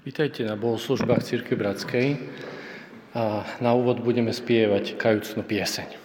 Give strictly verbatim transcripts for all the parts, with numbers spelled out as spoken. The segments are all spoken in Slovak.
Vítajte na bohoslužbách Cirkvi Bratskej a na úvod budeme spievať kajúcnu pieseň.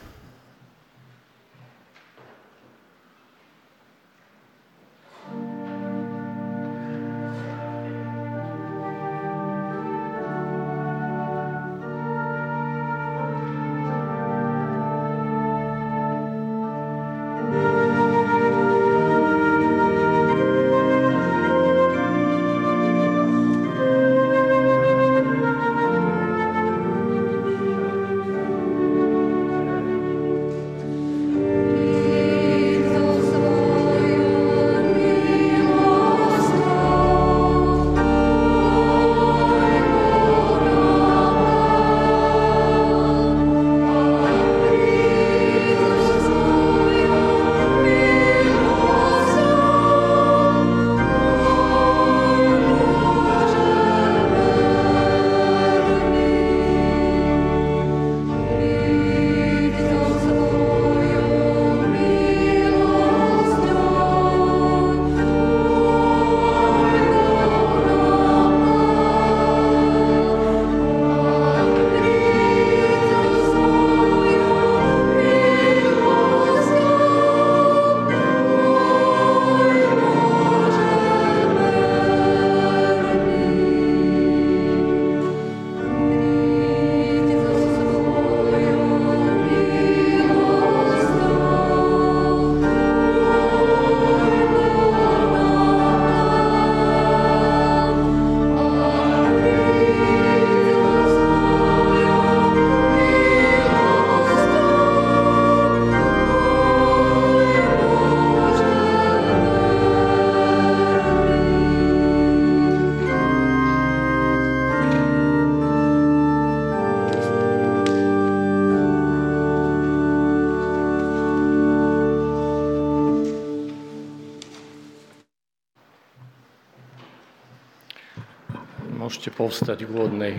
Môžete povstať k úvodnej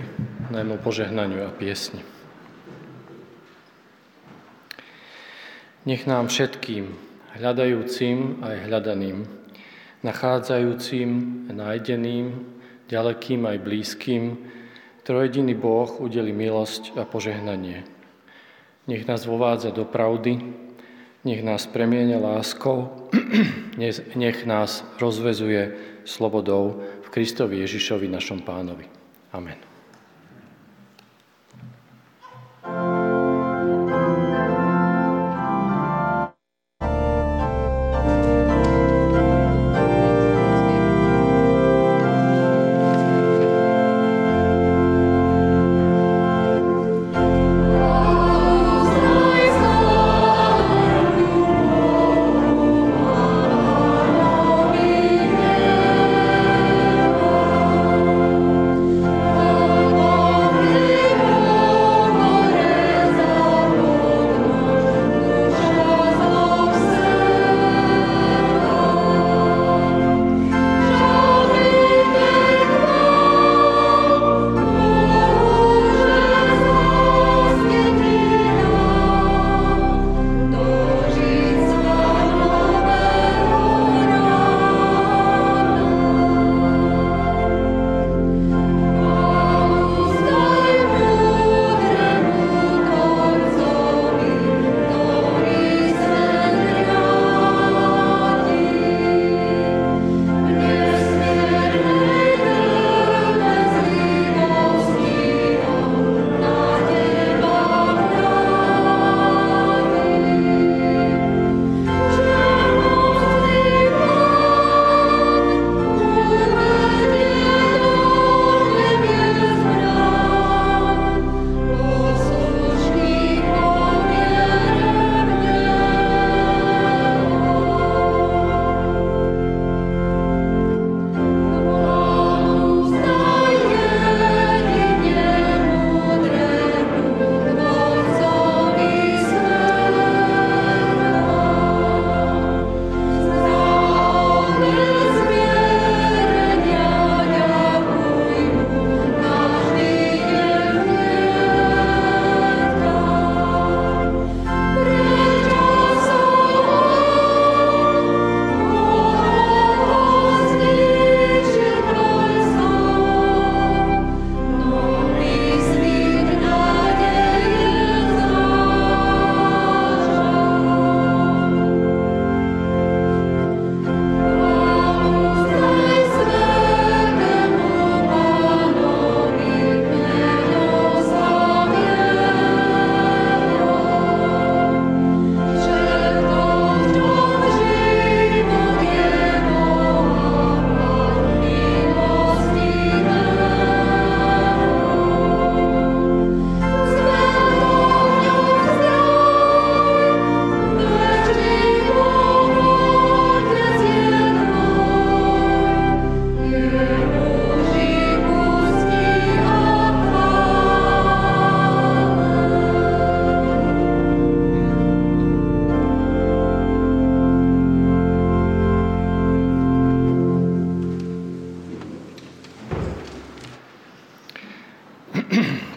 najmä požehnaniu a piesni. Nech nám všetkým, hľadajúcim aj hľadaným, nachádzajúcim, nájdeným, ďalekým aj blízkym, trojediný Boh udeli milosť a požehnanie. Nech nás vovádza do pravdy, nech nás premieňa láskou, nech nás rozvezuje slobodou, v Kristovi Ježišovi, našom Pánovi. Amen. Oh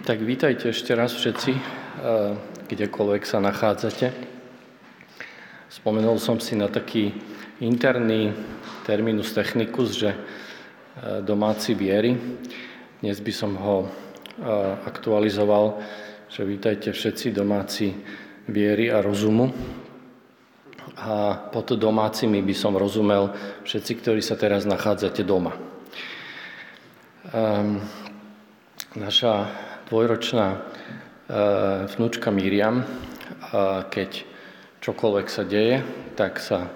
Tak vítajte ešte raz všetci, kdekoľvek sa nachádzate. Spomenul som si na taký interný terminus technicus, že domáci viery. Dnes by som ho aktualizoval, že vítajte všetci domáci viery a rozumu. A pod domácimi by som rozumel všetci, ktorí sa teraz nachádzate doma. Naša dvojročná vnúčka Miriam, keď čokoľvek sa deje, tak sa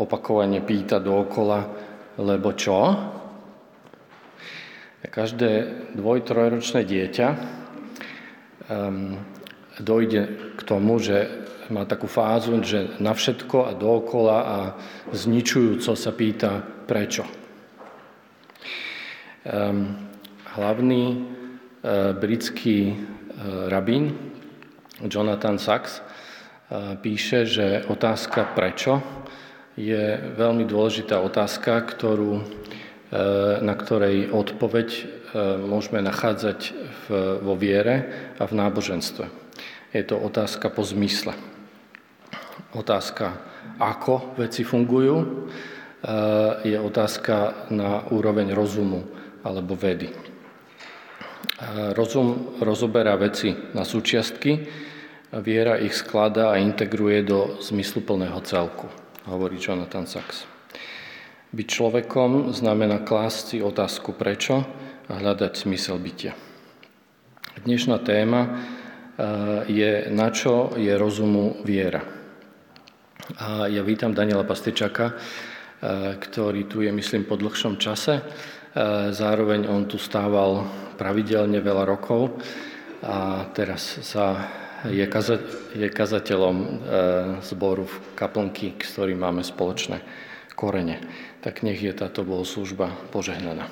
opakovane pýta dookola, lebo čo? Každé dvoj-, trojročné dieťa dojde k tomu, že má takú fázu, že na všetko a dookola a zničujúco sa pýta, prečo? Hlavný britský rabín Jonathan Sachs píše, že otázka prečo je veľmi dôležitá otázka, ktorú, na ktorej odpoveď môžeme nachádzať v, vo viere a v náboženstve. Je to otázka po zmysle. Otázka, ako veci fungujú, je otázka na úroveň rozumu alebo vedy. Rozum rozoberá veci na súčiastky, viera ich skladá a integruje do zmysluplného celku, hovorí Jonathan Sachs. Byť človekom znamená klásť si otázku prečo a hľadať zmysel bytia. Dnešná téma je na čo je rozumu viera. A ja vítam Daniela Pastyrčáka, ktorý tu je, myslím, po dlhšom čase. Zároveň on tu stával pravidelne veľa rokov a teraz sa je, kaza- je kazateľom e, zboru v kaplnky, s ktorým máme spoločné korene. Tak nech je táto bohoslúžba požehnaná.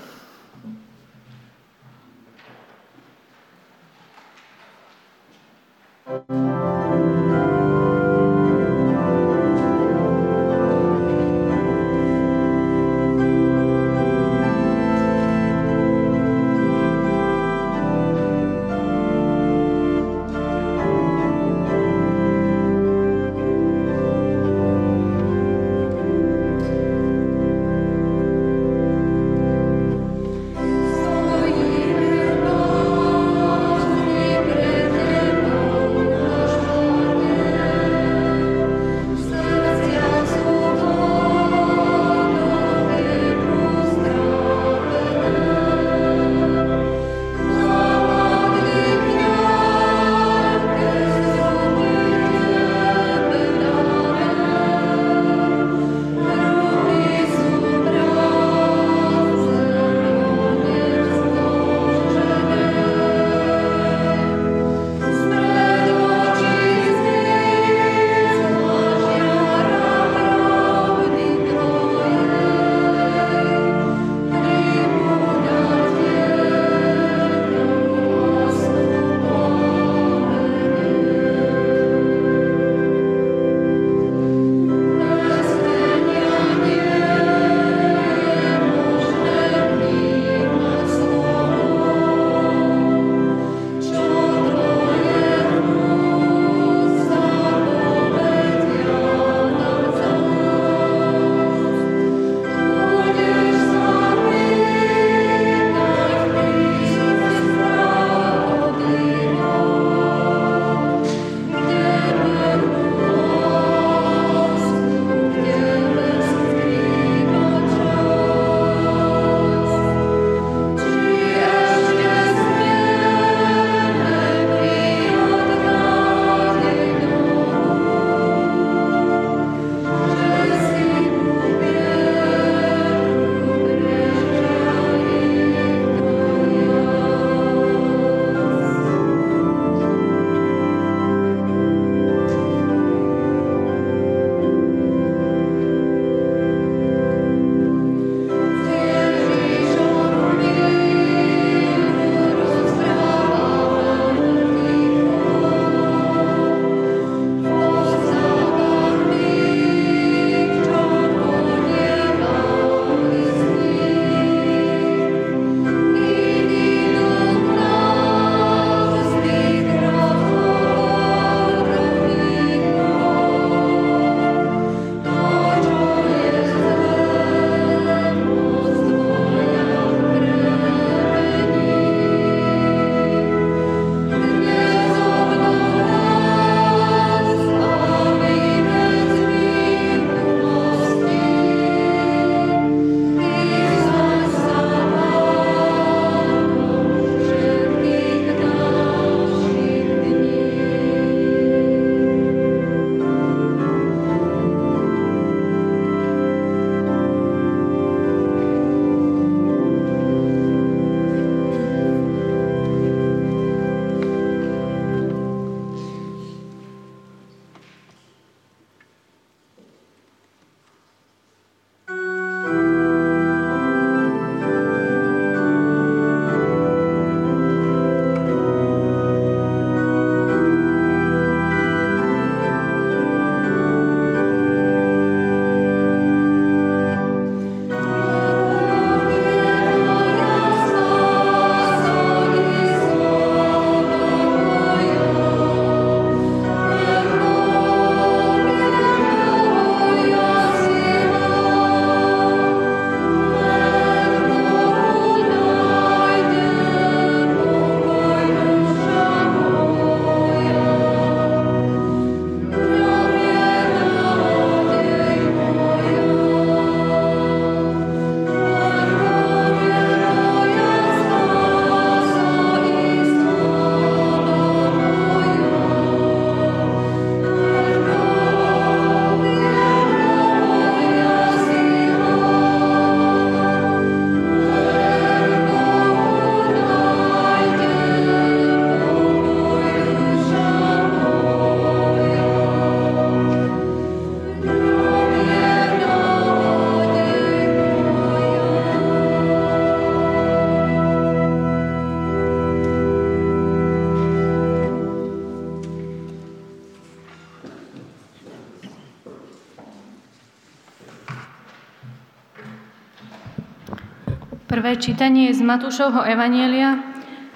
Prvé čítanie je z Matúšovho Evanjelia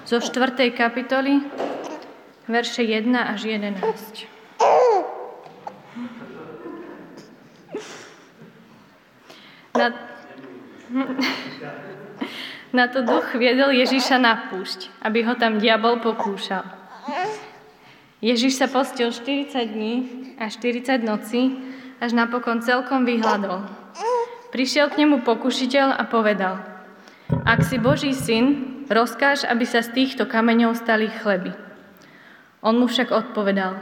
zo štvrtej kapitoly, verše jeden až jedenásť. Na... na to duch viedol Ježiša na púšť, aby ho tam diabol pokúšal. Ježiš sa postil štyridsať dní a štyridsať nocí, až napokon celkom vyhladol. Prišiel k nemu pokušiteľ a povedal: Ak si Boží syn, rozkáž, aby sa z týchto kameňov stali chleby. On mu však odpovedal: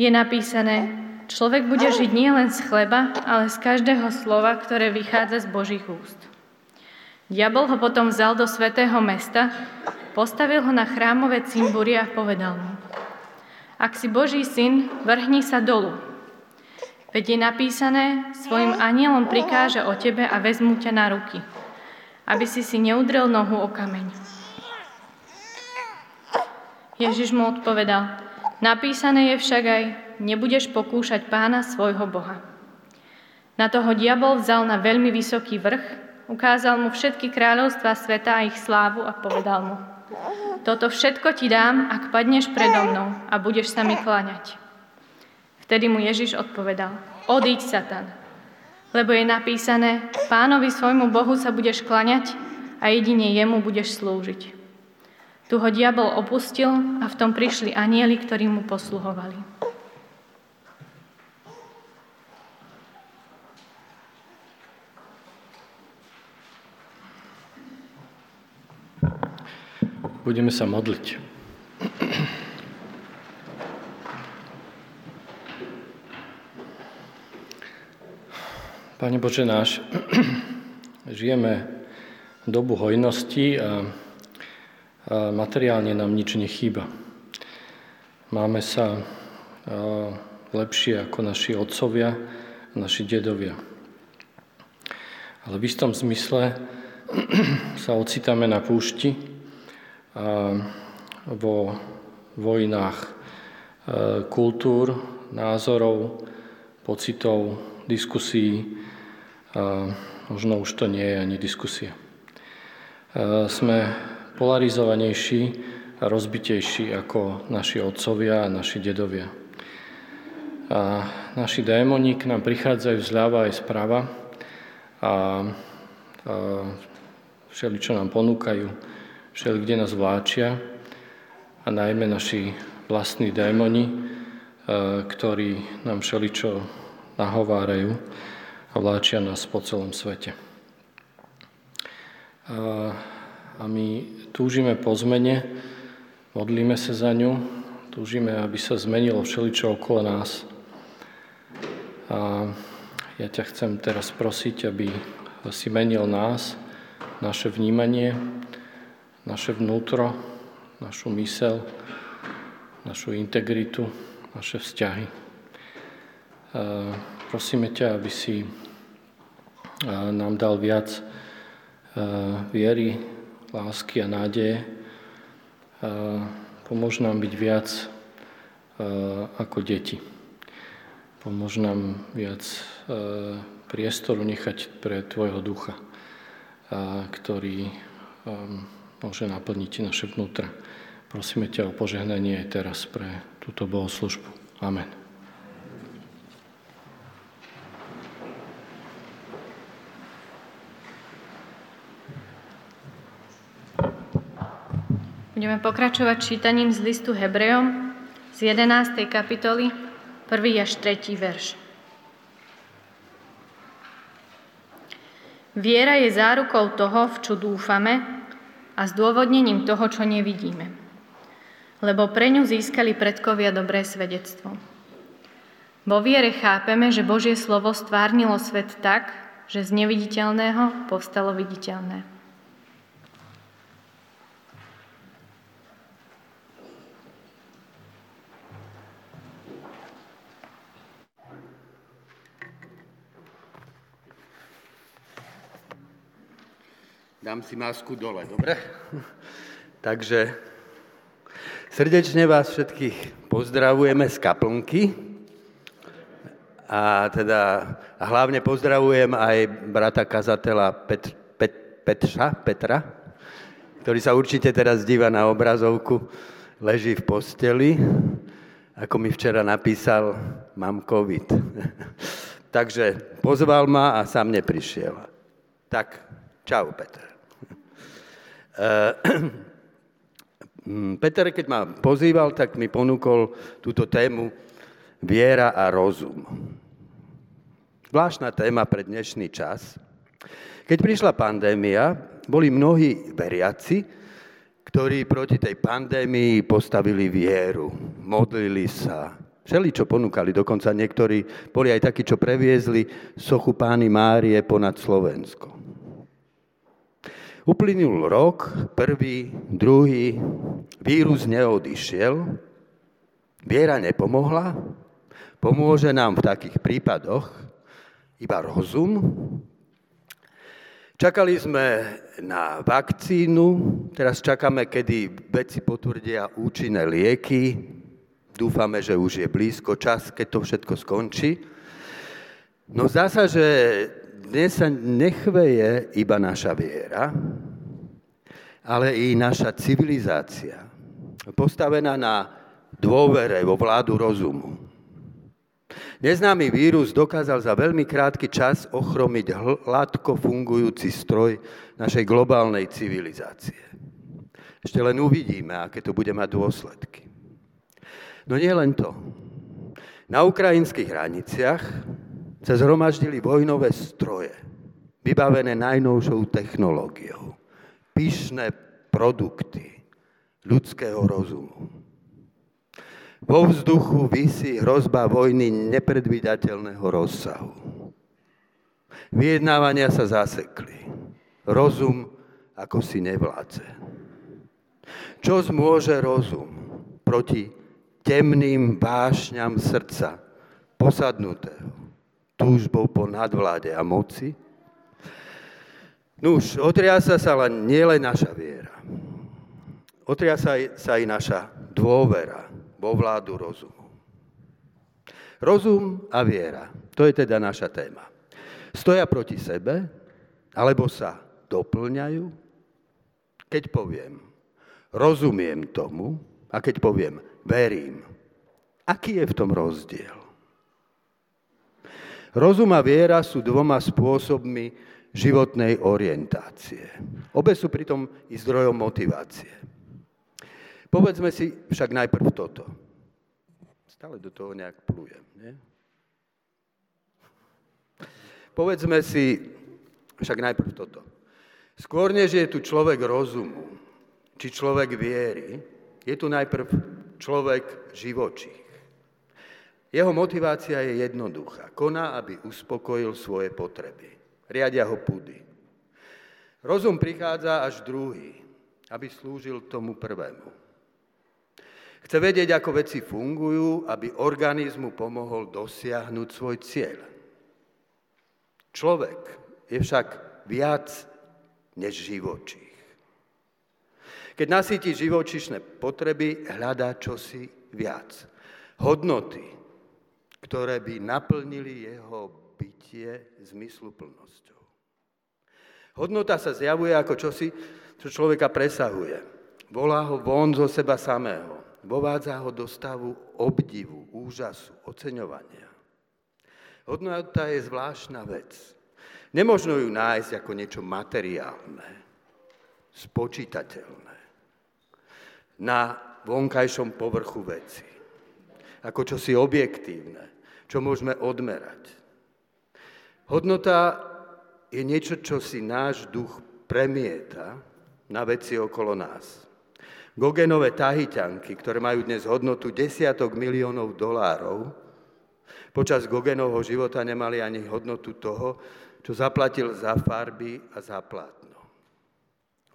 Je napísané, človek bude žiť nie len z chleba, ale z každého slova, ktoré vychádza z Božích úst. Diabol ho potom vzal do svätého mesta, postavil ho na chrámové cimbúry a povedal mu: Ak si Boží syn, vrhni sa dolu. Veď je napísané, svojim anielom prikáže o tebe a vezmu ťa na ruky, aby si si neudrel nohu o kameň. Ježiš mu odpovedal: Napísané je však aj, nebudeš pokúšať Pána svojho Boha. Na toho diabol vzal na veľmi vysoký vrch, ukázal mu všetky kráľovstvá sveta a ich slávu a povedal mu: Toto všetko ti dám, ak padneš predo mnou a budeš sa mi kláňať. Vtedy mu Ježiš odpovedal: Odíď, Satan. Lebo je napísané, Pánovi svojmu Bohu sa budeš kláňať a jedine jemu budeš slúžiť. Tu ho diabol opustil a v tom prišli anjeli, ktorí mu posluhovali. Budeme sa modliť. Pane Bože náš, žijeme dobu hojnosti a materiálne nám nič nechýba. Máme sa lepšie ako naši otcovia, naši dedovia. Ale v istom zmysle sa ocitáme na púšti a vo vojnách kultúr, názorov, pocitov, diskusí. A možno už to nie je ani diskusia. Sme polarizovanejší a rozbitejší ako naši otcovia a naši dedovia. A naši démoni k nám prichádzajú zľava aj zprava a, a všeličo nám ponúkajú, všelikde nás vláčia a najmä naši vlastní démoni, ktorí nám všeličo nahovárajú a vláčia nás po celom svete. A my túžime po zmene, modlíme sa za ňu, túžime, aby sa zmenilo všeličo okolo nás. A ja ťa chcem teraz prosiť, aby si menil nás, naše vnímanie, naše vnútro, našu myseľ, našu integritu, naše vzťahy. A prosíme ťa, aby si nám dal viac viery, lásky a nádeje. Pomôž nám byť viac ako deti. Pomôž nám viac priestoru nechať pre tvojho ducha, ktorý môže naplniť naše vnútra. Prosíme ťa o požehnanie aj teraz pre túto bohoslúžbu. Amen. Budeme pokračovať čítaním z listu Hebrejom z jedenástej kapitoly, prvý až tretí verš. Viera je zárukou toho, v čo dúfame, a zdôvodnením toho, čo nevidíme. Lebo pre ňu získali predkovia dobré svedectvo. Vo viere chápeme, že Božie slovo stvárnilo svet tak, že z neviditeľného povstalo viditeľné. Dám si masku dole, dobre? Takže srdečne vás všetkých pozdravujeme z kaplnky a teda a hlavne pozdravujem aj brata kazateľa Pet, Pet, Petra, Petra, ktorý sa určite teraz díva na obrazovku, leží v posteli. Ako mi včera napísal, mám COVID. Takže pozval ma a sám neprišiel. Tak, čau, Peter. Peter, keď ma pozýval, tak mi ponúkol túto tému viera a rozum. Zvláštna téma pre dnešný čas. Keď prišla pandémia, boli mnohí veriaci, ktorí proti tej pandémii postavili vieru, modlili sa, všeličo ponúkali, dokonca niektorí boli aj takí, čo previezli sochu Panny Márie ponad Slovensko. Uplynul rok, prvý, druhý, vírus neodišiel, viera nepomohla, pomôže nám v takých prípadoch iba rozum. Čakali sme na vakcínu, teraz čakáme, kedy vedci potvrdia účinné lieky. Dúfame, že už je blízko čas, keď to všetko skončí. No zdá sa, že dnes sa nechveje iba naša viera, ale i naša civilizácia, postavená na dôvere vo vládu rozumu. Neznámy vírus dokázal za veľmi krátky čas ochromiť hladko fungujúci stroj našej globálnej civilizácie. Ešte len uvidíme, aké to bude mať dôsledky. No nie len to. Na ukrajinských hraniciach sa zhromaždili vojnové stroje, vybavené najnovšou technológiou, pyšné produkty ľudského rozumu. Vo vzduchu visí hrozba vojny nepredvídateľného rozsahu. Vyjednávania sa zasekli. Rozum ako si nevládze. Čo zmôže rozum proti temným vášňam srdca, posadnutého túžbou po nadvláde a moci? Nuž, otriasa sa len nielen naša viera. Otriasa sa i naša dôvera vo vládu rozumu. Rozum a viera, to je teda naša téma. Stoja proti sebe, alebo sa doplňajú? Keď poviem, rozumiem tomu, a keď poviem, verím, aký je v tom rozdiel? Rozum a viera sú dvoma spôsobmi životnej orientácie. Obe sú pritom i zdrojom motivácie. Povedzme si však najprv toto. Stále do toho nejak plujem, nie? Povedzme si však najprv toto. Skôr než je tu človek rozumu, či človek viery, je tu najprv človek živočích. Jeho motivácia je jednoduchá. Koná, aby uspokojil svoje potreby. Riadia ho pudy. Rozum prichádza až druhý, aby slúžil tomu prvému. Chce vedieť, ako veci fungujú, aby organizmu pomohol dosiahnuť svoj cieľ. Človek je však viac než živočích. Keď nasýti živočíšne potreby, hľadá čosi viac. Hodnoty, ktoré by naplnili jeho bytie zmysluplnosťou. Hodnota sa zjavuje ako čosi, čo človeka presahuje. Volá ho von zo seba samého. Vovádza ho do stavu obdivu, úžasu, oceňovania. Hodnota je zvláštna vec. Nemožno ju nájsť ako niečo materiálne, spočítateľné, na vonkajšom povrchu veci. Ako čosi objektívne, čo môžeme odmerať. Hodnota je niečo, čo si náš duch premieta na veci okolo nás. Gogenové tahyťanky, ktoré majú dnes hodnotu desiatok miliónov dolárov, počas Gogenovho života nemali ani hodnotu toho, čo zaplatil za farby a za plátno.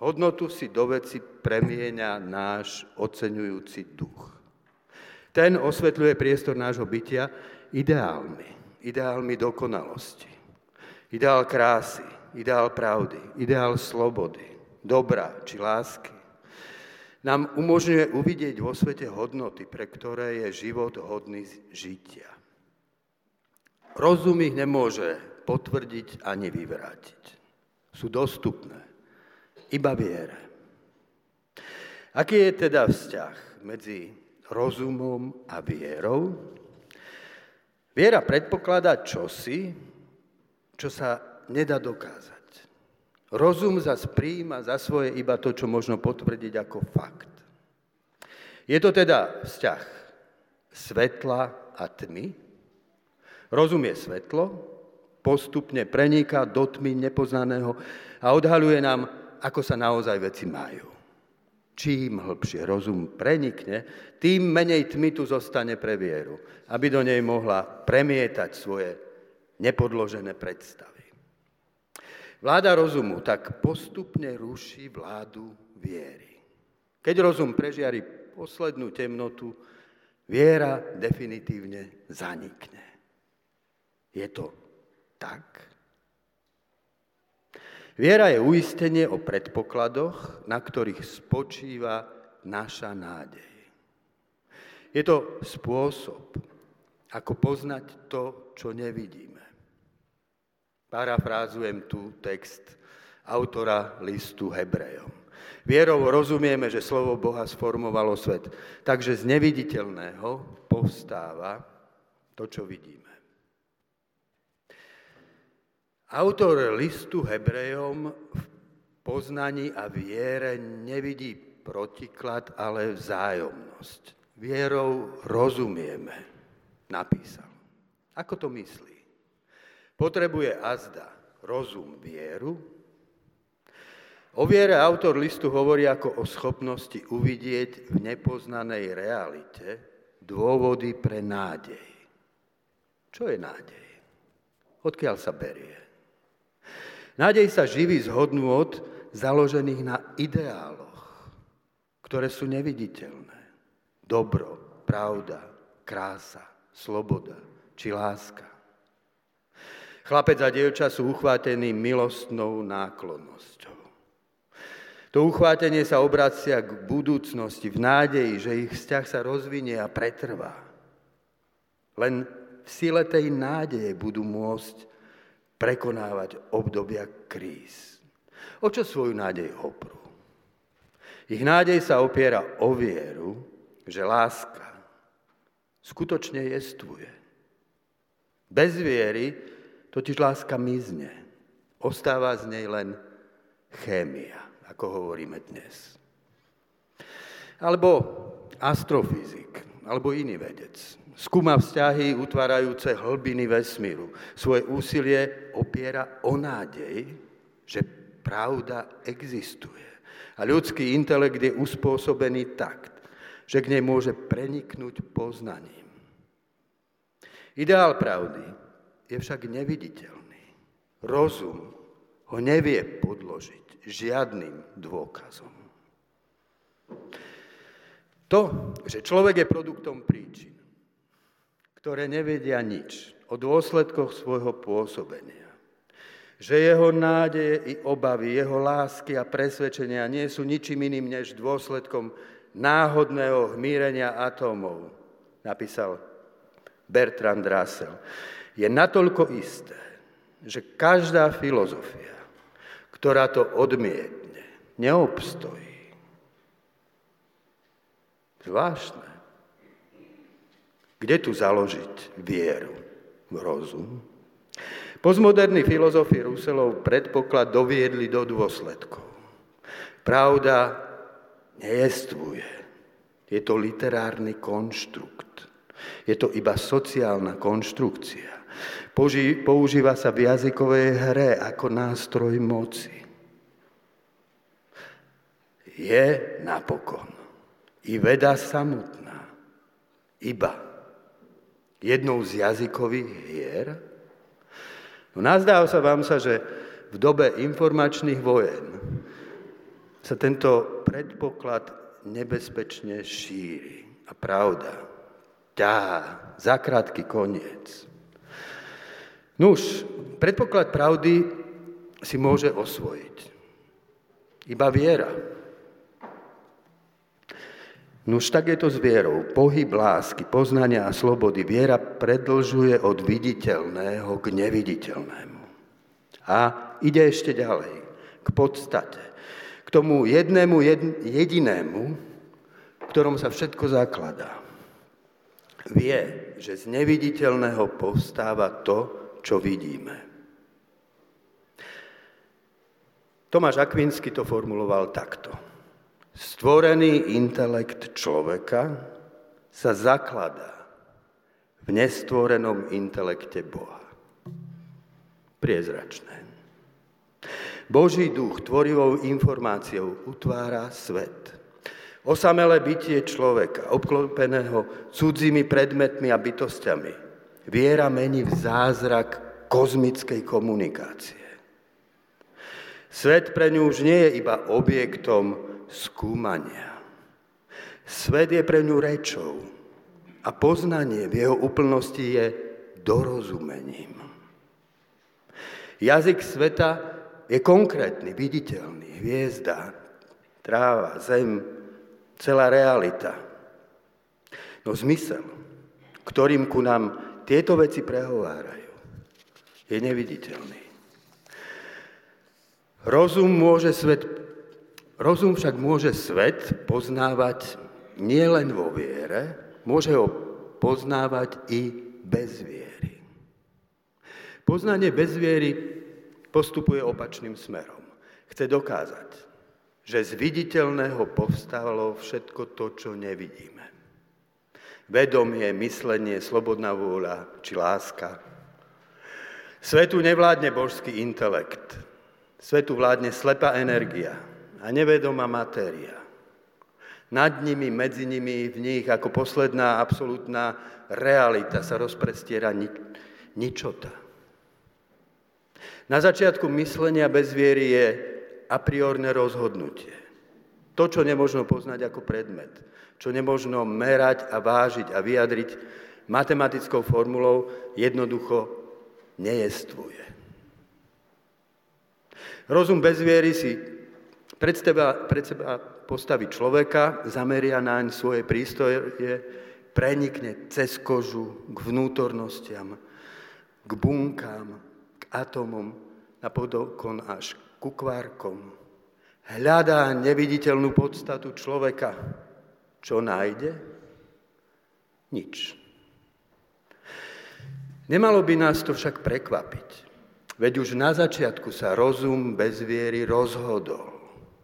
Hodnotu si do veci premieňa náš oceňujúci duch. Ten osvetľuje priestor nášho bytia ideálmi, ideálmi dokonalosti, ideál krásy, ideál pravdy, ideál slobody, dobra či lásky. Nám umožňuje uvidieť vo svete hodnoty, pre ktoré je život hodný žitia. Rozum ich nemôže potvrdiť ani vyvrátiť. Sú dostupné, iba viere. Aký je teda vzťah medzi rozumom a vierou? Viera predpokladá čosi, čo sa nedá dokázať. Rozum zas prijíma za svoje iba to, čo možno potvrdiť ako fakt. Je to teda vzťah svetla a tmy. Rozum je svetlo, postupne preniká do tmy nepoznaného a odhaľuje nám, ako sa naozaj veci majú. Čím hlbšie rozum prenikne, tým menej tmy tu zostane pre vieru, aby do nej mohla premietať svoje nepodložené predstavy. Vláda rozumu tak postupne ruší vládu viery. Keď rozum prežiari poslednú temnotu, viera definitívne zanikne. Je to tak? Viera je uistenie o predpokladoch, na ktorých spočíva naša nádej. Je to spôsob, ako poznať to, čo nevidíme. Parafrázujem tu text autora listu Hebrejom. Vierou rozumieme, že slovo Boha sformovalo svet, takže z neviditeľného povstáva to, čo vidíme. Autor listu Hebrejom v poznaní a viere nevidí protiklad, ale vzájomnosť. Vierou rozumieme, napísal. Ako to myslí? Potrebuje azda rozum vieru? O viere autor listu hovorí ako o schopnosti uvidieť v nepoznanej realite dôvody pre nádej. Čo je nádej? Odkiaľ sa berie? Nádej sa živí z hodnôt založených na ideáloch, ktoré sú neviditeľné. Dobro, pravda, krása, sloboda či láska. Chlapec a dievča sú uchvátení milostnou náklonnosťou. To uchvátenie sa obracia k budúcnosti v nádeji, že ich vzťah sa rozvinie a pretrvá. Len v sile tej nádeje budú môcť prekonávať obdobia kríz. O čo svoju nádej oprú? Ich nádej sa opiera o vieru, že láska skutočne jestvuje. Bez viery totiž láska mizne. Ostáva z nej len chémia, ako hovoríme dnes. Alebo astrofyzik, alebo iný vedec. Skúma vzťahy utvárajúce hlbiny vesmíru. Svoje úsilie opiera o nádej, že pravda existuje. A ľudský intelekt je uspôsobený tak, že k nej môže preniknúť poznaním. Ideál pravdy je však neviditeľný. Rozum ho nevie podložiť žiadnym dôkazom. To, že človek je produktom príčin, ktoré nevedia nič o dôsledkoch svojho pôsobenia. Že jeho nádeje i obavy, jeho lásky a presvedčenia nie sú ničím iným než dôsledkom náhodného hmírenia atómov, napísal Bertrand Russell. Je natoľko isté, že každá filozofia, ktorá to odmietne, neobstojí. Zvláštne. Kde tu založiť vieru v rozum? Postmoderní filozofi Russellov predpoklad doviedli do dôsledkov. Pravda nejestvuje. Je to literárny konštrukt. Je to iba sociálna konštrukcia. Použi- používa sa v jazykovej hre ako nástroj moci. Je napokon i veda samotná. Iba jednou z jazykových hier? No nazdáva sa vám sa, že v dobe informačných vojen sa tento predpoklad nebezpečne šíri. A pravda ťahá za krátky koniec. Nuž, predpoklad pravdy si môže osvojiť iba viera. Nuž tak je to s vierou. Pohyb lásky, poznania a slobody viera predlžuje od viditeľného k neviditeľnému. A ide ešte ďalej, k podstate, k k tomu jednému jedinému, v ktorom sa všetko zakladá. Vie, že z neviditeľného povstáva to, čo vidíme. Tomáš Akvinský to formuloval takto. Stvorený intelekt človeka sa zakladá v nestvorenom intelekte Boha. Priezračné. Boží duch tvorivou informáciou utvára svet. Osamelé bytie človeka, obklopeného cudzými predmetmi a bytosťami, viera mení v zázrak kozmickej komunikácie. Svet pre ňu už nie je iba objektom skúmania. Svet je pre ňu rečou a poznanie v jeho úplnosti je dorozumením. Jazyk sveta je konkrétny, viditeľný. Hviezda, tráva, zem, celá realita. No zmysel, ktorým ku nám tieto veci prehovárajú, je neviditeľný. Rozum, môže svet, rozum však môže svet poznávať nielen vo viere, môže ho poznávať i bez viery. Poznanie bez viery postupuje opačným smerom. Chce dokázať, že z viditeľného povstalo všetko to, čo nevidíme. Vedomie, myslenie, slobodná vôľa či láska. Svetu nevládne božský intelekt. Svetu vládne slepá energia a nevedomá matéria. Nad nimi, medzi nimi, v nich ako posledná absolútna realita sa rozprestiera nič- ničota. Na začiatku myslenia bez viery je a priorné rozhodnutie. To, čo nemožno poznať ako predmet, čo nemožno merať a vážiť a vyjadriť matematickou formulou, jednoducho nejestvuje. Rozum bez viery si pred seba, pred seba postaví človeka, zameria naň svoje prístroje, prenikne cez kožu k vnútornostiam, k bunkám, k atomom, napodokon až ku kvárkom. Hľadá neviditeľnú podstatu človeka. Čo nájde? Nič. Nemalo by nás to však prekvapiť. Veď už na začiatku sa rozum bez viery rozhodol,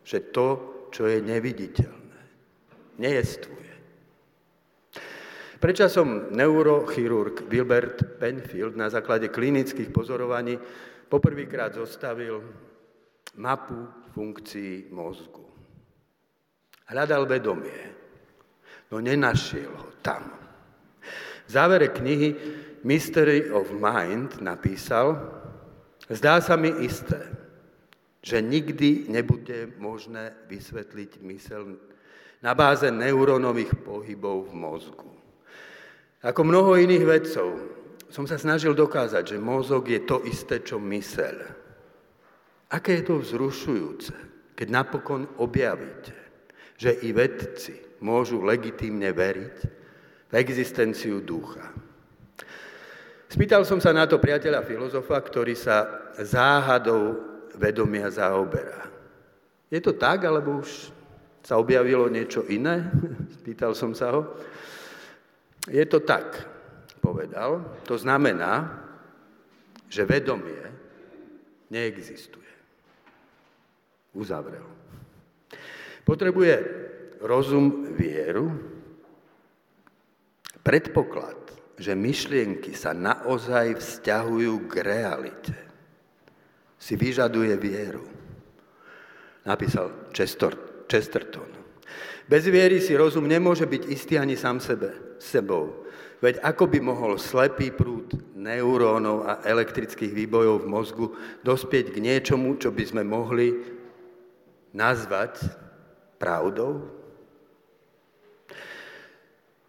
že to, čo je neviditeľné, nejestvuje. Predčasom neurochirurg Wilbert Penfield na základe klinických pozorovaní poprvýkrát zostavil mapu funkcií mozgu. Hľadal vedomie, no nenašiel ho tam. V závere knihy Mystery of Mind napísal: Zdá sa mi isté, že nikdy nebude možné vysvetliť myseľ na báze neurónových pohybov v mozgu. Ako mnoho iných vedcov som sa snažil dokázať, že mozog je to isté, čo myseľ. Aké je to vzrušujúce, keď napokon objavíte, že i vedci môžu legitímne veriť v existenciu ducha. Spýtal som sa na to priateľa filozofa, ktorý sa záhadou vedomia zaoberá. Je to tak, alebo už sa objavilo niečo iné? Spýtal som sa ho. Je to tak, povedal. To znamená, že vedomie neexistuje. Uzavrel. Potrebuje rozum vieru, predpoklad, že myšlienky sa naozaj vzťahujú k realite, si vyžaduje vieru. Napísal Chesterton. Bez viery si rozum nemôže byť istý ani sám sebe, sebou. Veď ako by mohol slepý prúd neurónov a elektrických výbojov v mozgu dospieť k niečomu, čo by sme mohli nazvať pravdou?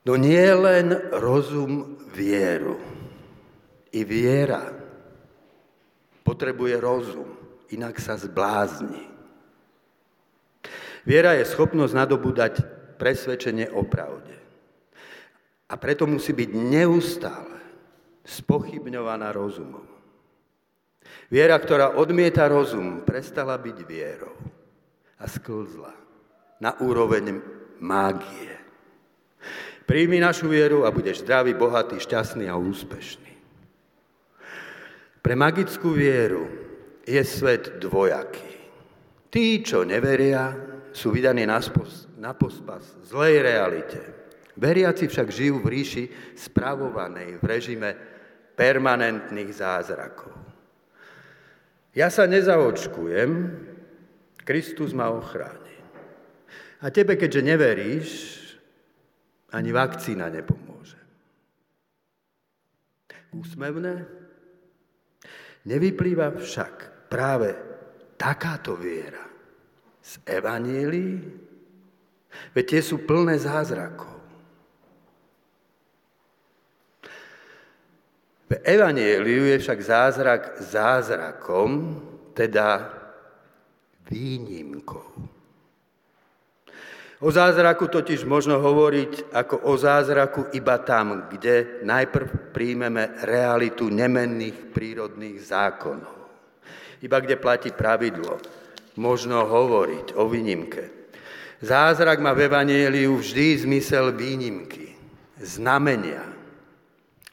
No nie len rozum vieru. I viera potrebuje rozum, inak sa zblázni. Viera je schopnosť nadobúdať presvedčenie o pravde. A preto musí byť neustále spochybňovaná rozumom. Viera, ktorá odmieta rozum, prestala byť vierou a sklzla na úroveň mágie. Príjmi našu vieru a budeš zdravý, bohatý, šťastný a úspešný. Pre magickú vieru je svet dvojaký. Tí, čo neveria, sú vydaní na, spos- na pospas zlej realite. Veriaci však žijú v ríši spravovanej v režime permanentných zázrakov. Ja sa nezaočkujem, Kristus ma ochráni. A tebe, keďže neveríš, ani vakcína nepomôže. Úsmevné? Nevyplýva však práve takáto viera z evanjelií, veď tie sú plné zázrakov. V evanjeliu je však zázrak zázrakom, teda výnimkou. O zázraku totiž možno hovoriť ako o zázraku iba tam, kde najprv príjmeme realitu nemenných prírodných zákonov. Iba kde platí pravidlo, možno hovoriť o výnimke. Zázrak má v evanjeliu vždy zmysel výnimky, znamenia.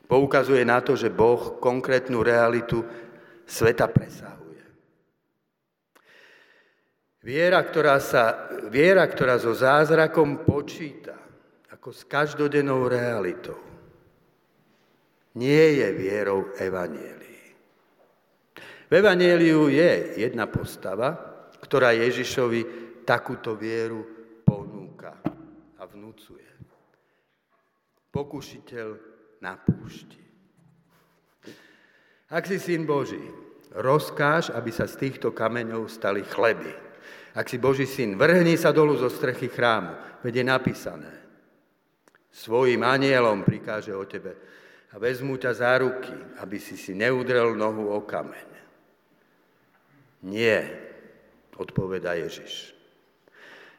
Poukazuje na to, že Boh konkrétnu realitu sveta presahuje. Viera, ktorá sa, viera, ktorá so zázrakom počíta ako s každodennou realitou, nie je vierou evanjelií. V evanjeliu je jedna postava, ktorá Ježišovi takúto vieru ponúka a vnúcuje. Pokušiteľ na púšti. Ak si syn Boží, rozkáž, aby sa z týchto kameňov stali chleby. Ak si Boží syn, vrhni sa dolu zo strechy chrámu, veď je napísané. Svojim anielom prikáže o tebe a vezmú ťa za ruky, aby si si neudrel nohu o kameň. Nie, odpovedá Ježiš.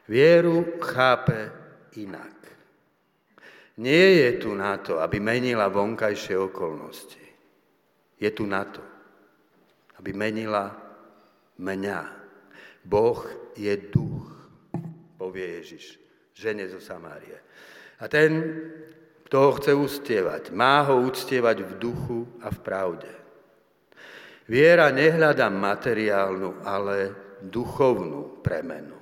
Vieru chápe inak. Nie je tu na to, aby menila vonkajšie okolnosti. Je tu na to, aby menila mňa. Boh je duch, povie Ježiš, žene zo Samárie. A ten, kto ho chce uctievať, má ho uctievať v duchu a v pravde. Viera nehľadá materiálnu, ale duchovnú premenu.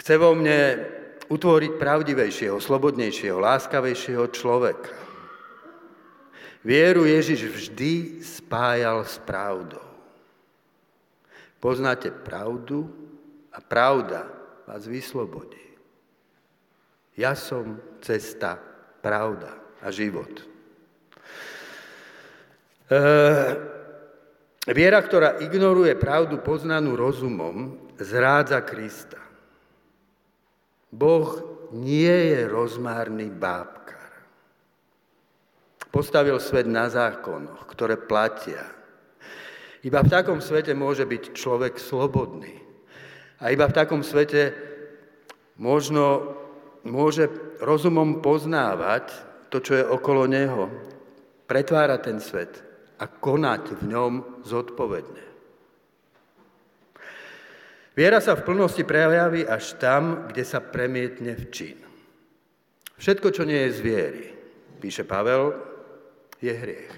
Chce vo mne utvoriť pravdivejšieho, slobodnejšieho, láskavejšieho človeka. Vieru Ježiš vždy spájal s pravdou. Poznáte pravdu a pravda vás vyslobodí. Ja som cesta, pravda a život. E, viera, ktorá ignoruje pravdu poznanú rozumom, zrádza Krista. Boh nie je rozmárny bábkar. Postavil svet na zákonoch, ktoré platia. Iba v takom svete môže byť človek slobodný. A iba v takom svete možno môže rozumom poznávať to, čo je okolo neho. Pretvárať ten svet a konať v ňom zodpovedne. Viera sa v plnosti prejaví až tam, kde sa premietne v čin. Všetko, čo nie je z viery, píše Pavel, je hriech.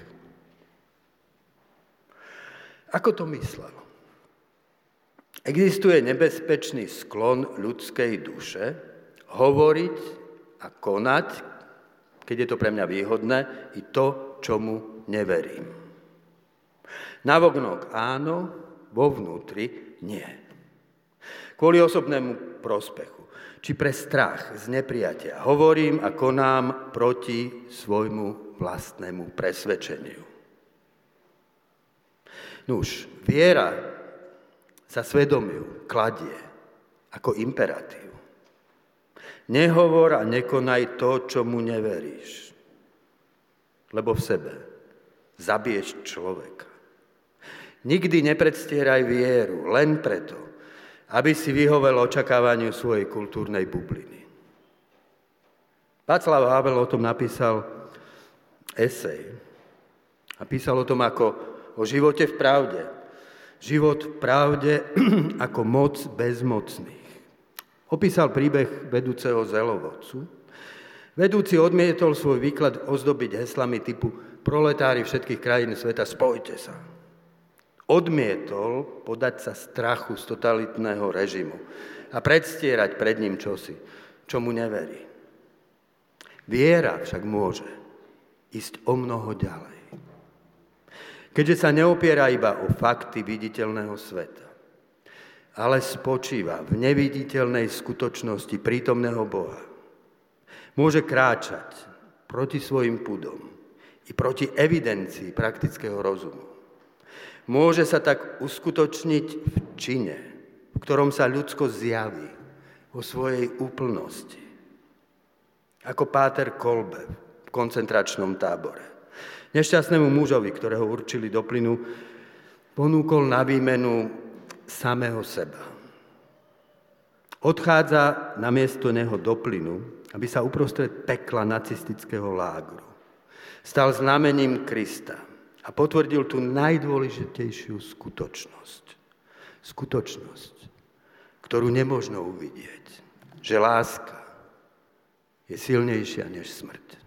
Ako to myslel? Existuje nebezpečný sklon ľudskej duše hovoriť a konať, keď je to pre mňa výhodné, i to, čomu neverím. Navonok áno, vo vnútri nie. Kvôli osobnému prospechu, či pre strach z nepriatia, hovorím a konám proti svojmu vlastnému presvedčeniu. Nuž, viera sa svedomiu kladie ako imperatív. Nehovor a nekonaj to, čomu neveríš, lebo v sebe zabiješ človeka. Nikdy nepredstieraj vieru len preto, aby si vyhovel očakávaniu svojej kultúrnej bubliny. Václav Havel o tom napísal esej a písal o tom ako o živote v pravde, Život v pravde ako moc bezmocných. Opísal príbeh vedúceho zelovodcu. Vedúci odmietol svoj výklad ozdobiť heslami typu proletári všetkých krajín sveta, spojte sa. Odmietol podať sa strachu z totalitného režimu a predstierať pred ním čosi, čomu neverí. Viera však môže ísť o mnoho ďalej, keďže sa neopiera iba o fakty viditeľného sveta, ale spočíva v neviditeľnej skutočnosti prítomného Boha. Môže kráčať proti svojim pudom i proti evidencii praktického rozumu. Môže sa tak uskutočniť v čine, v ktorom sa ľudsko zjaví vo svojej úplnosti. Ako Páter Kolbe v koncentračnom tábore. Nešťastnému mužovi, ktorého určili do plynu, ponúkol na výmenu samého seba. Odchádza na miesto neho do plynu, aby sa uprostred pekla nacistického lágru stal znamením Krista a potvrdil tú najdôležitejšiu skutočnosť. Skutočnosť, ktorú nemožno uvidieť, že láska je silnejšia než smrť.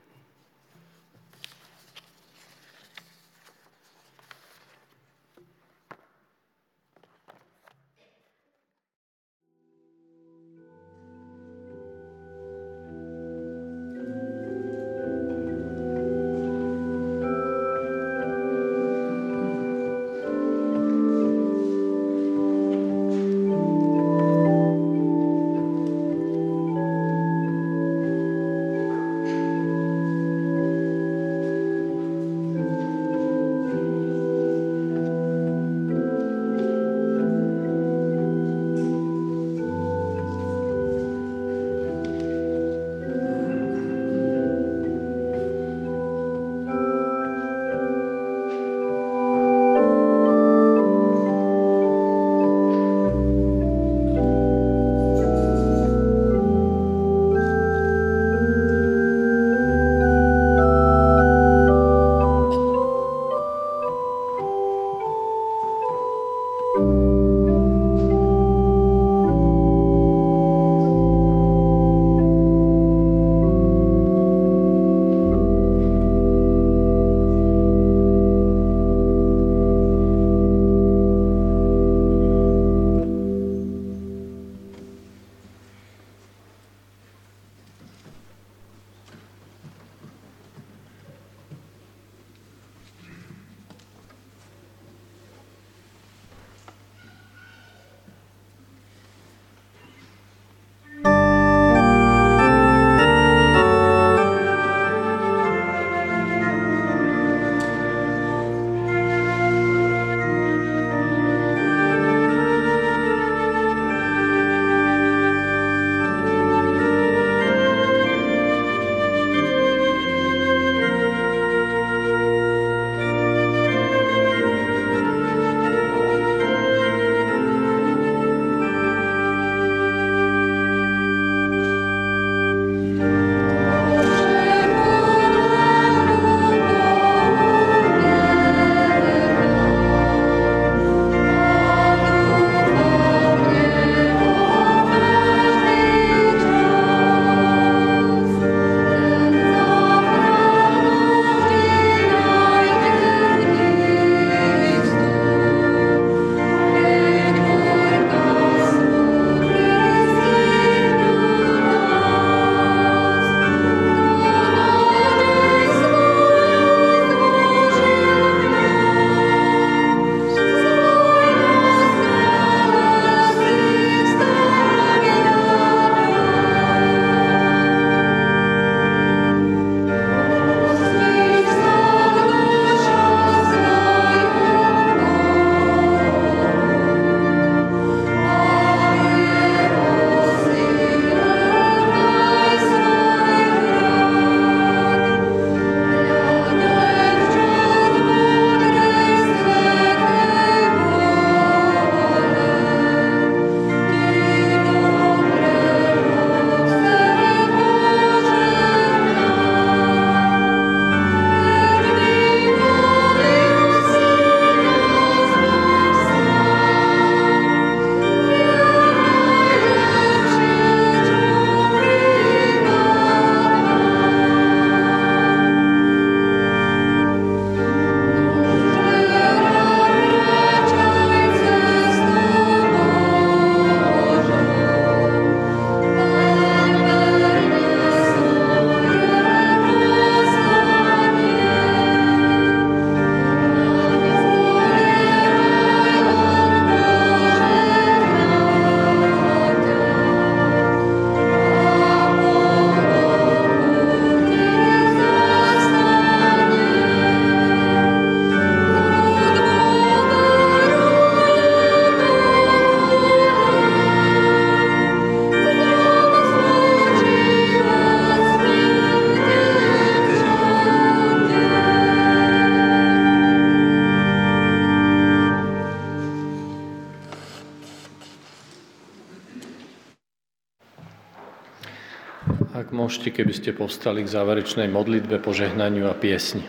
Ak môžete, keby ste povstali k záverečnej modlitbe, požehnaniu a piesni.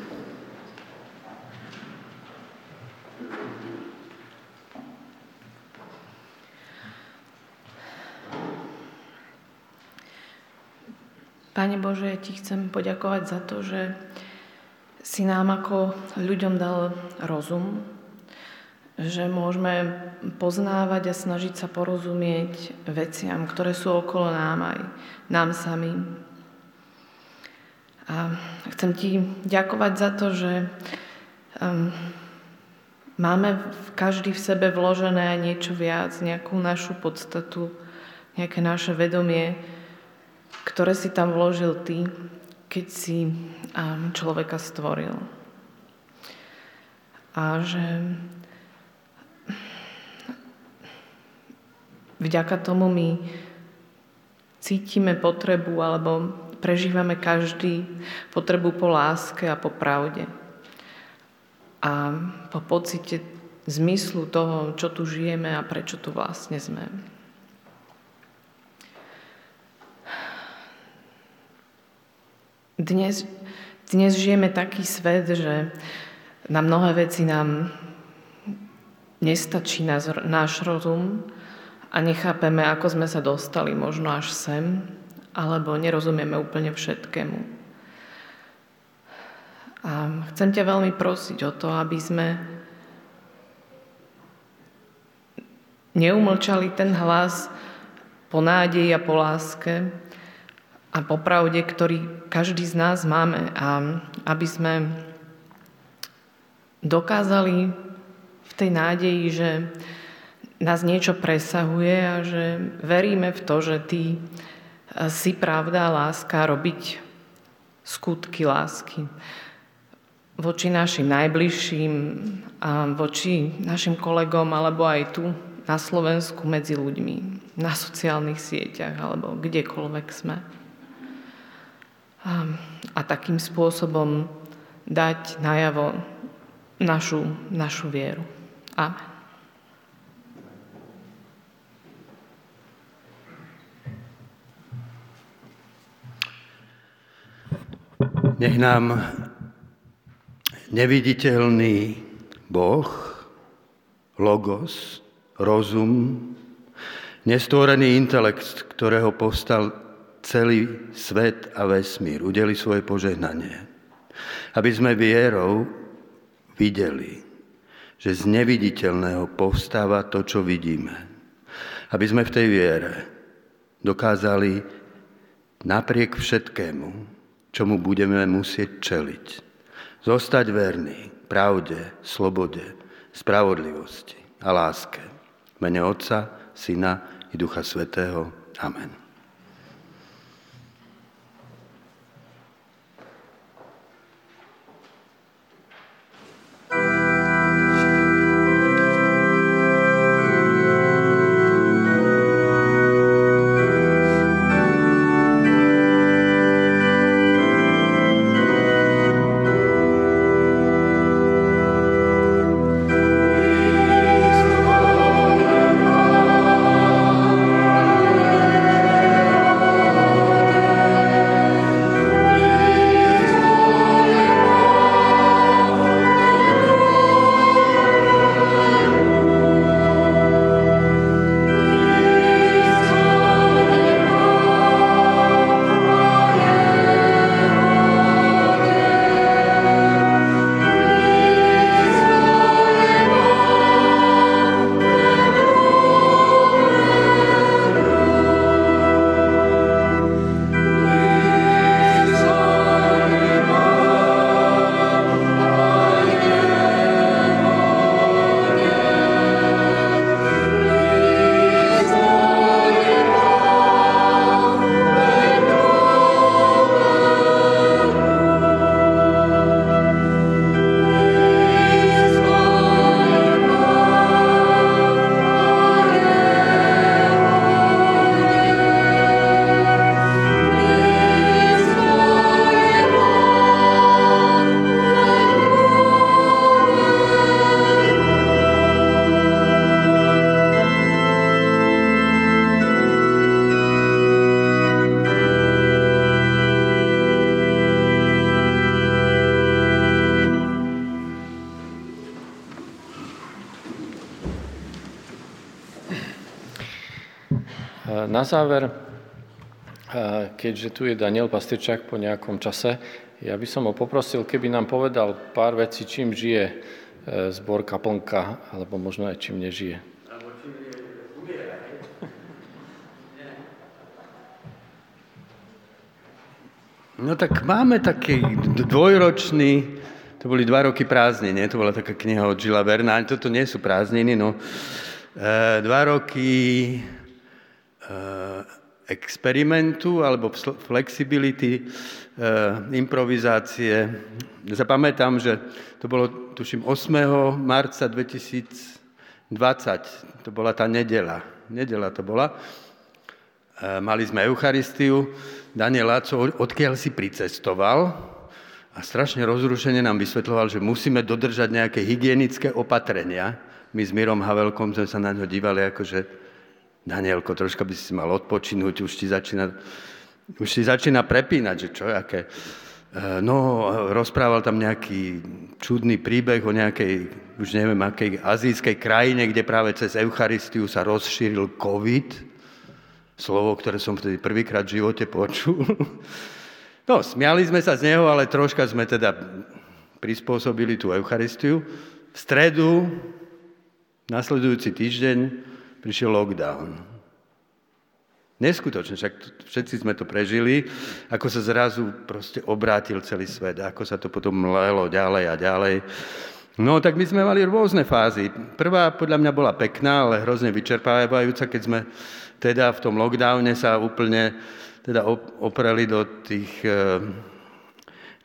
Pane Bože, ja ti chcem poďakovať za to, že si nám ako ľuďom dal rozum, že môžeme poznávať a snažiť sa porozumieť veciam, ktoré sú okolo nám aj nám samým. A chcem ti ďakovať za to, že um, máme každý v sebe vložené niečo viac, nejakú našu podstatu, nejaké naše vedomie, ktoré si tam vložil ty, keď si človeka stvoril. A že vďaka tomu my cítime potrebu alebo prežívame každý potrebu po láske a po pravde. A po pocite zmyslu toho, čo tu žijeme a prečo tu vlastne sme. Dnes, dnes žijeme taký svet, že na mnohé veci nám nestačí nás, náš rozum a nechápeme, ako sme sa dostali možno až sem, alebo nerozumieme úplne všetkému. A chcem ťa veľmi prosiť o to, aby sme neumlčali ten hlas po nádeji a po láske, a po pravde, ktorý každý z nás máme, a aby sme dokázali v tej nádeji, že nás niečo presahuje a že veríme v to, že ty si pravda a láska, robiť skutky lásky voči našim najbližším a voči našim kolegom alebo aj tu na Slovensku medzi ľuďmi, na sociálnych sieťach alebo kdekoľvek sme. A takým spôsobom dať najavo našu, našu vieru. Amen. Nech nám neviditeľný Boh, logos, rozum, nestvorený intelekt, ktorého povstal celý svet a vesmír, udeli svoje požehnanie. Aby sme vierou videli, že z neviditeľného povstáva to, čo vidíme. Aby sme v tej viere dokázali napriek všetkému, čomu budeme musieť čeliť, zostať verní pravde, slobode, spravodlivosti a láske. V mene Otca, Syna i Ducha Svätého. Amen. Na záver, keďže tu je Daniel Pastyrčák po nejakom čase, ja by som ho poprosil, keby nám povedal pár vecí, čím žije zbor Kaplnka, alebo možno aj čím nežije. No tak máme taký dvojročný, to boli dva roky prázdniny, to bola taká kniha od Gila Verna, toto nie sú prázdniny, no e, dva roky e, experimentu alebo flexibility, e, improvizácie. Zapamätám, že to bolo, tuším, ôsmeho marca dvetisícdvadsať, to bola tá nedeľa, nedeľa to bola. Mali sme Eucharistiu, Daniel Laco odkiaľ si pricestoval a strašne rozrušene nám vysvetľoval, že musíme dodržať nejaké hygienické opatrenia. My s Mirom Havelkom sme sa na ňo dívali ako, že Danielko, troška by si mal odpočinúť, už ti začína, už ti začína prepínať, že čo, aké. No, rozprával tam nejaký čudný príbeh o nejakej, už neviem, akej azijskej krajine, kde práve cez Eucharistiu sa rozšíril COVID. Slovo, ktoré som vtedy prvýkrát v živote počul. No, smiali sme sa z neho, ale troška sme teda prispôsobili tú Eucharistiu. V stredu, nasledujúci týždeň, prišiel lockdown. Neskutočne, však všetci sme to prežili, ako sa zrazu proste obrátil celý svet, ako sa to potom mlelo ďalej a ďalej. No, tak my sme mali rôzne fázy. Prvá podľa mňa bola pekná, ale hrozne vyčerpávajúca, keď sme teda v tom lockdowne sa úplne teda opreli do tých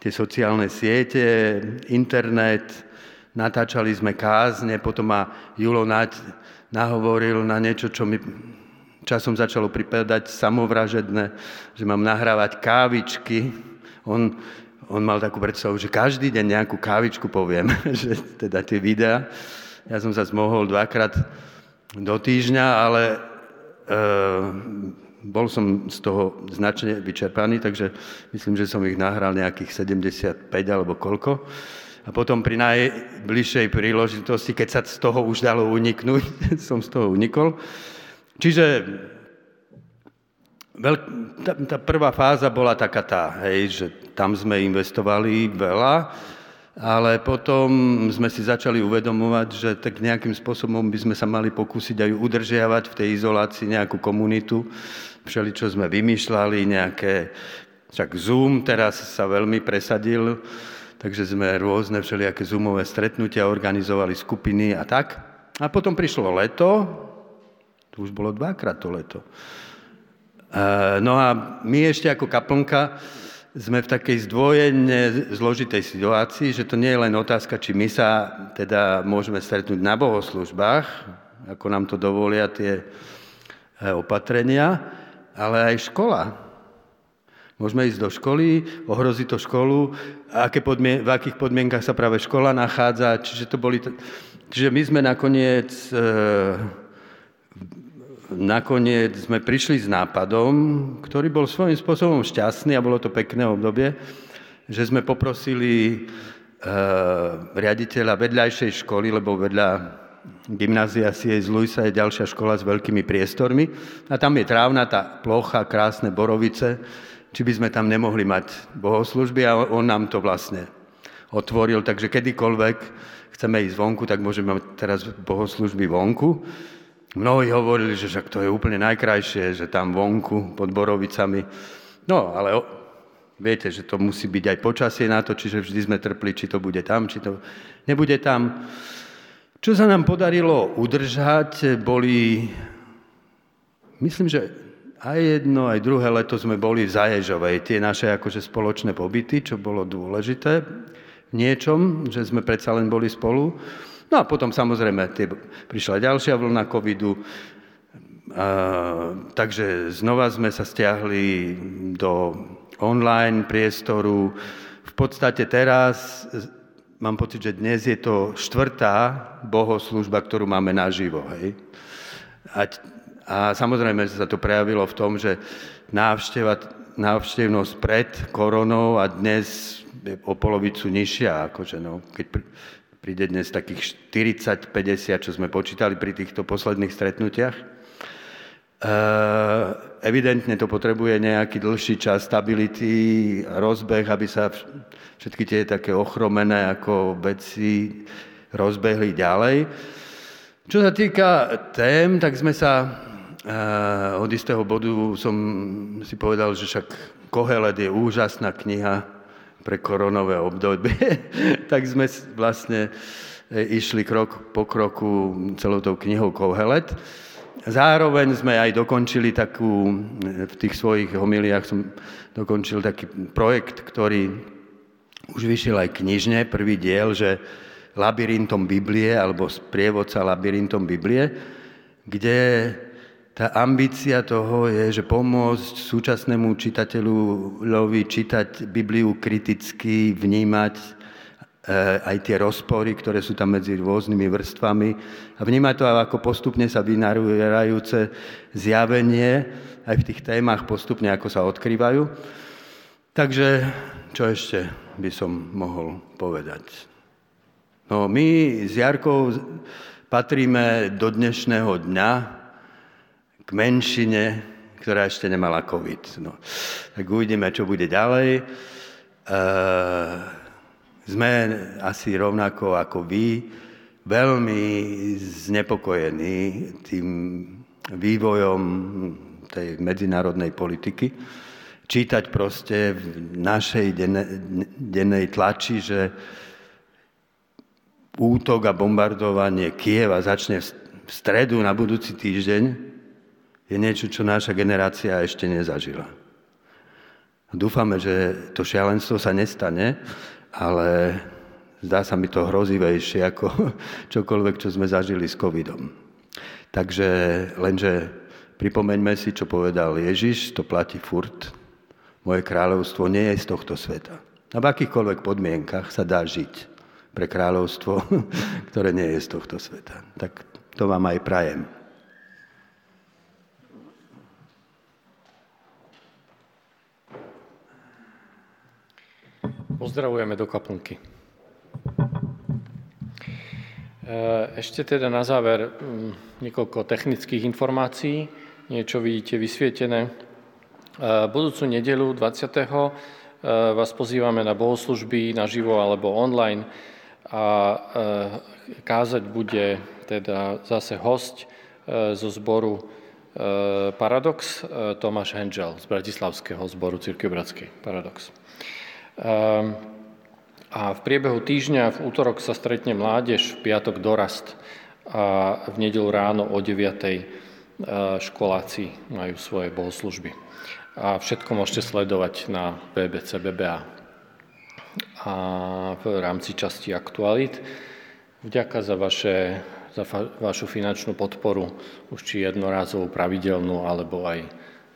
tie sociálne siete, internet, natáčali sme kázne, potom ma Julo nahovoril na niečo, čo mi časom začalo pripadať samovražedné, že mám nahrávať kávičky. On On mal takú predstavu, že každý deň nejakú kávičku poviem, že teda tie videá. Ja som sa zmohol dvakrát do týždňa, ale e, bol som z toho značne vyčerpaný, takže myslím, že som ich nahral nejakých sedemdesiatpäť alebo koľko. A potom pri najbližšej príležitosti, keď sa z toho už dalo uniknúť, som z toho unikol. Čiže Veľk, tá, tá prvá fáza bola taká tá, hej, že tam sme investovali veľa, ale potom sme si začali uvedomovať, že tak nejakým spôsobom by sme sa mali pokúsiť aj udržiavať v tej izolácii nejakú komunitu. Všeličo sme vymýšľali, nejaké, však Zoom teraz sa veľmi presadil, takže sme rôzne všelijaké Zoomové stretnutia organizovali, skupiny a tak. A potom prišlo leto, to už bolo dvakrát to leto. No a my ešte ako kaplnka sme v takej zdvojene zložitej situácii, že to nie je len otázka, či my sa teda môžeme stretnúť na bohoslúžbách, ako nám to dovolia tie opatrenia, ale aj škola. Môžeme ísť do školy, ohroziť to školu, aké podmien- v akých podmienkach sa práve škola nachádza. Čiže, to boli t- čiže my sme nakoniec... E- Nakoniec sme prišli s nápadom, ktorý bol svojím spôsobom šťastný a bolo to pekné obdobie, že sme poprosili e, riaditeľa vedľajšej školy, lebo vedľa gymnázia C S Lewisa je ďalšia škola s veľkými priestormi a tam je trávnatá plocha, krásne borovice, či by sme tam nemohli mať bohoslúžby a on nám to vlastne otvoril, takže kedykoľvek chceme ísť vonku, tak môžeme mať teraz bohoslúžby vonku. Mnohí hovorili, že však to je úplne najkrajšie, že tam vonku, pod borovicami. No, ale o, viete, že to musí byť aj počasie na to, čiže vždy sme trpli, či to bude tam, či to nebude tam. Čo sa nám podarilo udržať, boli, myslím, že aj jedno, aj druhé leto sme boli v Zaježovej. Tie naše akože spoločné pobyty, čo bolo dôležité v niečom, že sme predsa len boli spolu. No a potom samozrejme tie, prišla ďalšia vlna covidu, a, takže znova sme sa stiahli do online priestoru. V podstate teraz, mám pocit, že dnes je to štvrtá bohoslúžba, ktorú máme naživo. Hej? A, a samozrejme sa to prejavilo v tom, že návšteva, návštevnosť pred koronou a dnes je o polovicu nižšia, akože no, keď pri, príde dnes takých štyridsať päťdesiat, čo sme počítali pri týchto posledných stretnutiach. Evidentne to potrebuje nejaký dlhší čas stability, rozbeh, aby sa všetky tie také ochromené ako veci rozbehli ďalej. Čo sa týka tém, tak sme sa od istého bodu som si povedal, že však Kohelet je úžasná kniha pre koronové obdobie, tak sme vlastne išli krok po kroku celou tou knihou Kohelet. Zároveň sme aj dokončili takú, v tých svojich homiliách som dokončil taký projekt, ktorý už vyšiel aj knižne, prvý diel, že Labirintom Biblie, alebo sprievodca Labirintom Biblie, kde tá ambícia toho je, že pomôcť súčasnému čitateľovi čítať Bibliu kriticky, vnímať aj tie rozpory, ktoré sú tam medzi rôznymi vrstvami a vnímať to ako postupne sa vynárajúce zjavenie aj v tých témach postupne, ako sa odkrývajú. Takže, čo ešte by som mohol povedať? No, my s Jarkou patríme do dnešného dňa k menšine, ktorá ešte nemala COVID. No, tak uvidíme, čo bude ďalej. Ehm... Sme asi rovnako ako vy veľmi znepokojení tým vývojom tej medzinárodnej politiky. Čítať proste v našej dennej tlači, že útok a bombardovanie Kieva začne v stredu na budúci týždeň, je niečo, čo naša generácia ešte nezažila. Dúfame, že to šialenstvo sa nestane, ale zdá sa mi to hrozivejšie ako čokoľvek, čo sme zažili s covidom. Takže lenže pripomeňme si, čo povedal Ježiš, to platí furt. Moje kráľovstvo nie je z tohto sveta. A v akýchkoľvek podmienkach sa dá žiť pre kráľovstvo, ktoré nie je z tohto sveta. Tak to vám aj prajem. Pozdravujeme do kaplnky. Ešte teda na záver niekoľko technických informácií. Niečo vidíte vysvietené. Budúcu nedeľu dvadsiateho vás pozývame na bohoslužby naživo alebo online a kázať bude teda zase hosť zo zboru Paradox, Tomáš Henžel z bratislavského zboru Cirkvi bratskej Paradox. A v priebehu týždňa v útorok sa stretne mládež, v piatok dorast a v nedeľu ráno o deviatej školáci majú svoje bohoslužby. A všetko môžete sledovať na bé bé cé bé bé á a v rámci časti aktualít. Vďaka za, vaše, za fa- vašu finančnú podporu, už či jednorázovú, pravidelnú, alebo aj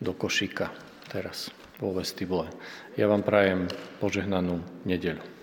do košíka teraz po vestibule. Ja vám prajem požehnanú nedeľu.